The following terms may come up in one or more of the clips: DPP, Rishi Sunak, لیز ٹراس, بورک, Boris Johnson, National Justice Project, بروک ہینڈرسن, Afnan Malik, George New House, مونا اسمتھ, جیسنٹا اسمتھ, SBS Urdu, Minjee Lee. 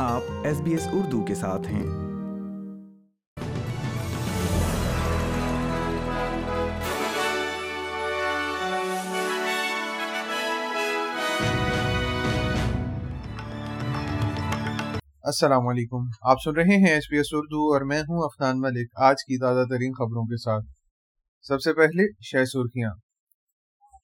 آپ SBS اردو کے ساتھ ہیں. السلام علیکم. آپ سن رہے ہیں ایس بی ایس اردو اور میں ہوں افنان ملک. آج کی تازہ ترین خبروں کے ساتھ سب سے پہلے شہ سرخیاں.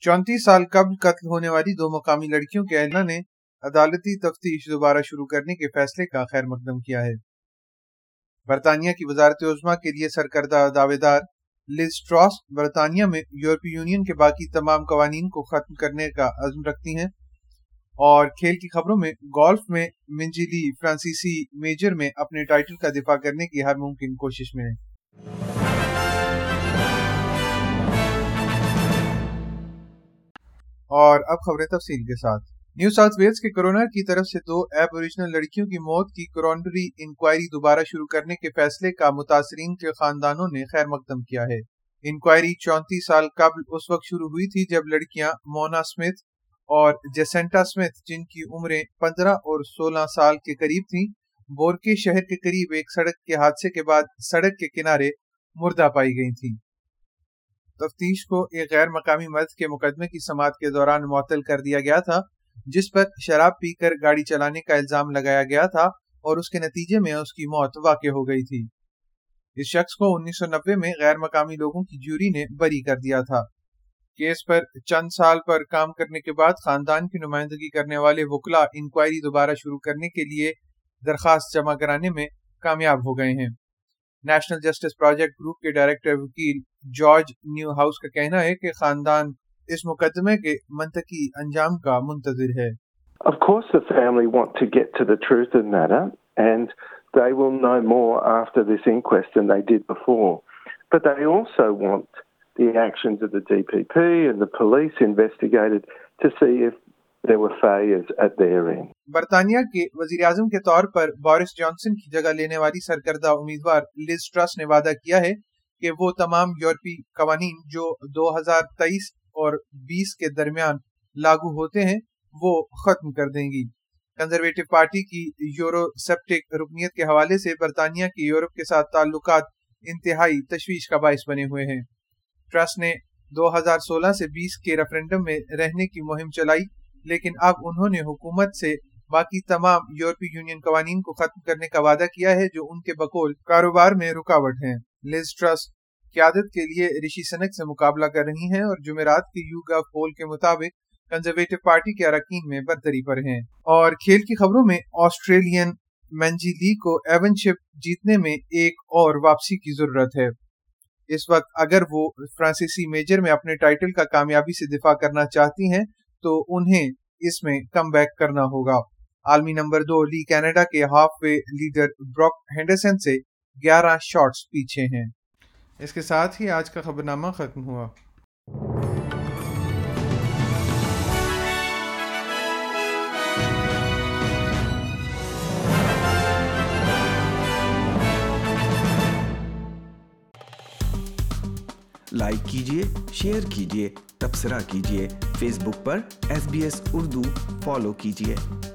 34 سال قبل قتل ہونے والی 2 مقامی لڑکیوں کے اہلیہ نے عدالتی تفتیش دوبارہ شروع کرنے کے فیصلے کا خیر مقدم کیا ہے. برطانیہ کی وزارت عظمیٰ کے لیے سرکردہ دعوے دار لیز ٹراس برطانیہ میں یورپی یونین کے باقی تمام قوانین کو ختم کرنے کا عزم رکھتی ہیں. اور کھیل کی خبروں میں گولف میں منجی لی فرانسیسی میجر میں اپنے ٹائٹل کا دفاع کرنے کی ہر ممکن کوشش میں ہے. اور اب خبریں تفصیل کے ساتھ. نیو ساؤتھ ویلز کے کورونر کی طرف سے 2 ایب اوریجنل لڑکیوں کی موت کی کورونری انکوائری دوبارہ شروع کرنے کے فیصلے کا متاثرین کے خاندانوں نے خیر مقدم کیا ہے. انکوائری 34 سال قبل اس وقت شروع ہوئی تھی جب لڑکیاں مونا اسمتھ اور جیسنٹا اسمتھ، جن کی عمریں 15 اور 16 سال کے قریب تھیں، بورکے شہر کے قریب ایک سڑک کے حادثے کے بعد سڑک کے کنارے مردہ پائی گئی تھیں. تفتیش کو ایک غیر مقامی مرد کے مقدمے کی سماعت کے دوران معطل کر دیا گیا تھا، جس پر شراب پی کر گاڑی چلانے کا الزام لگایا گیا تھا اور اس کے نتیجے میں اس کی موت واقع ہو گئی تھی. اس شخص کو 1990 میں غیر مقامی لوگوں کی جیوری نے بری کر دیا تھا. کیس پر چند سال پر کام کرنے کے بعد خاندان کی نمائندگی کرنے والے وکلا انکوائری دوبارہ شروع کرنے کے لیے درخواست جمع کرانے میں کامیاب ہو گئے ہیں. نیشنل جسٹس پروجیکٹ گروپ کے ڈائریکٹر وکیل جارج نیو ہاؤس کا کہنا ہے کہ خاندان اس مقدمے کے منطقی انجام کا منتظر ہے. Of course the family want to get to the truth of the matter and they will know more after this inquest than they did before. But they also want the actions of the DPP and the police investigated to see if there were failures at their end. برطانیہ کے وزیر اعظم کے طور پر Boris Johnson کی جگہ لینے والی سرکردہ امیدوار لیز ٹرس نے وعدہ کیا ہے کہ وہ تمام یورپی قوانین جو 2023 اور 2020 کے درمیان لاگو ہوتے ہیں وہ ختم کر دیں گی. کنزرویٹو پارٹی کی یورو سیپٹک رکنیت کے حوالے سے برطانیہ کے یورپ کے ساتھ تعلقات انتہائی تشویش کا باعث بنے ہوئے ہیں. ٹرس نے 2016 سے 20 کے ریفرینڈم میں رہنے کی مہم چلائی، لیکن اب انہوں نے حکومت سے باقی تمام یورپی یونین قوانین کو ختم کرنے کا وعدہ کیا ہے جو ان کے بقول کاروبار میں رکاوٹ ہیں. لیز ٹرس قیادت کے لیے رشی سنک سے مقابلہ کر رہی ہیں اور جمعرات کی یوگا پول کے مطابق کنزرویٹو پارٹی کے اراکین میں برتری پر ہیں. اور کھیل کی خبروں میں آسٹریلین منجی لی کو ایون شپ جیتنے میں ایک اور واپسی کی ضرورت ہے. اس وقت اگر وہ فرانسیسی میجر میں اپنے ٹائٹل کا کامیابی سے دفاع کرنا چاہتی ہیں تو انہیں اس میں کم بیک کرنا ہوگا. عالمی نمبر 2 لی کینیڈا کے halfway leader بروک ہینڈرسن سے 11 شاٹس پیچھے ہیں. اس کے ساتھ ہی آج کا خبرنامہ ختم ہوا. لائک کیجیے، شیئر کیجیے، تبصرہ کیجیے. فیس بک پر SBS اردو فالو کیجیے.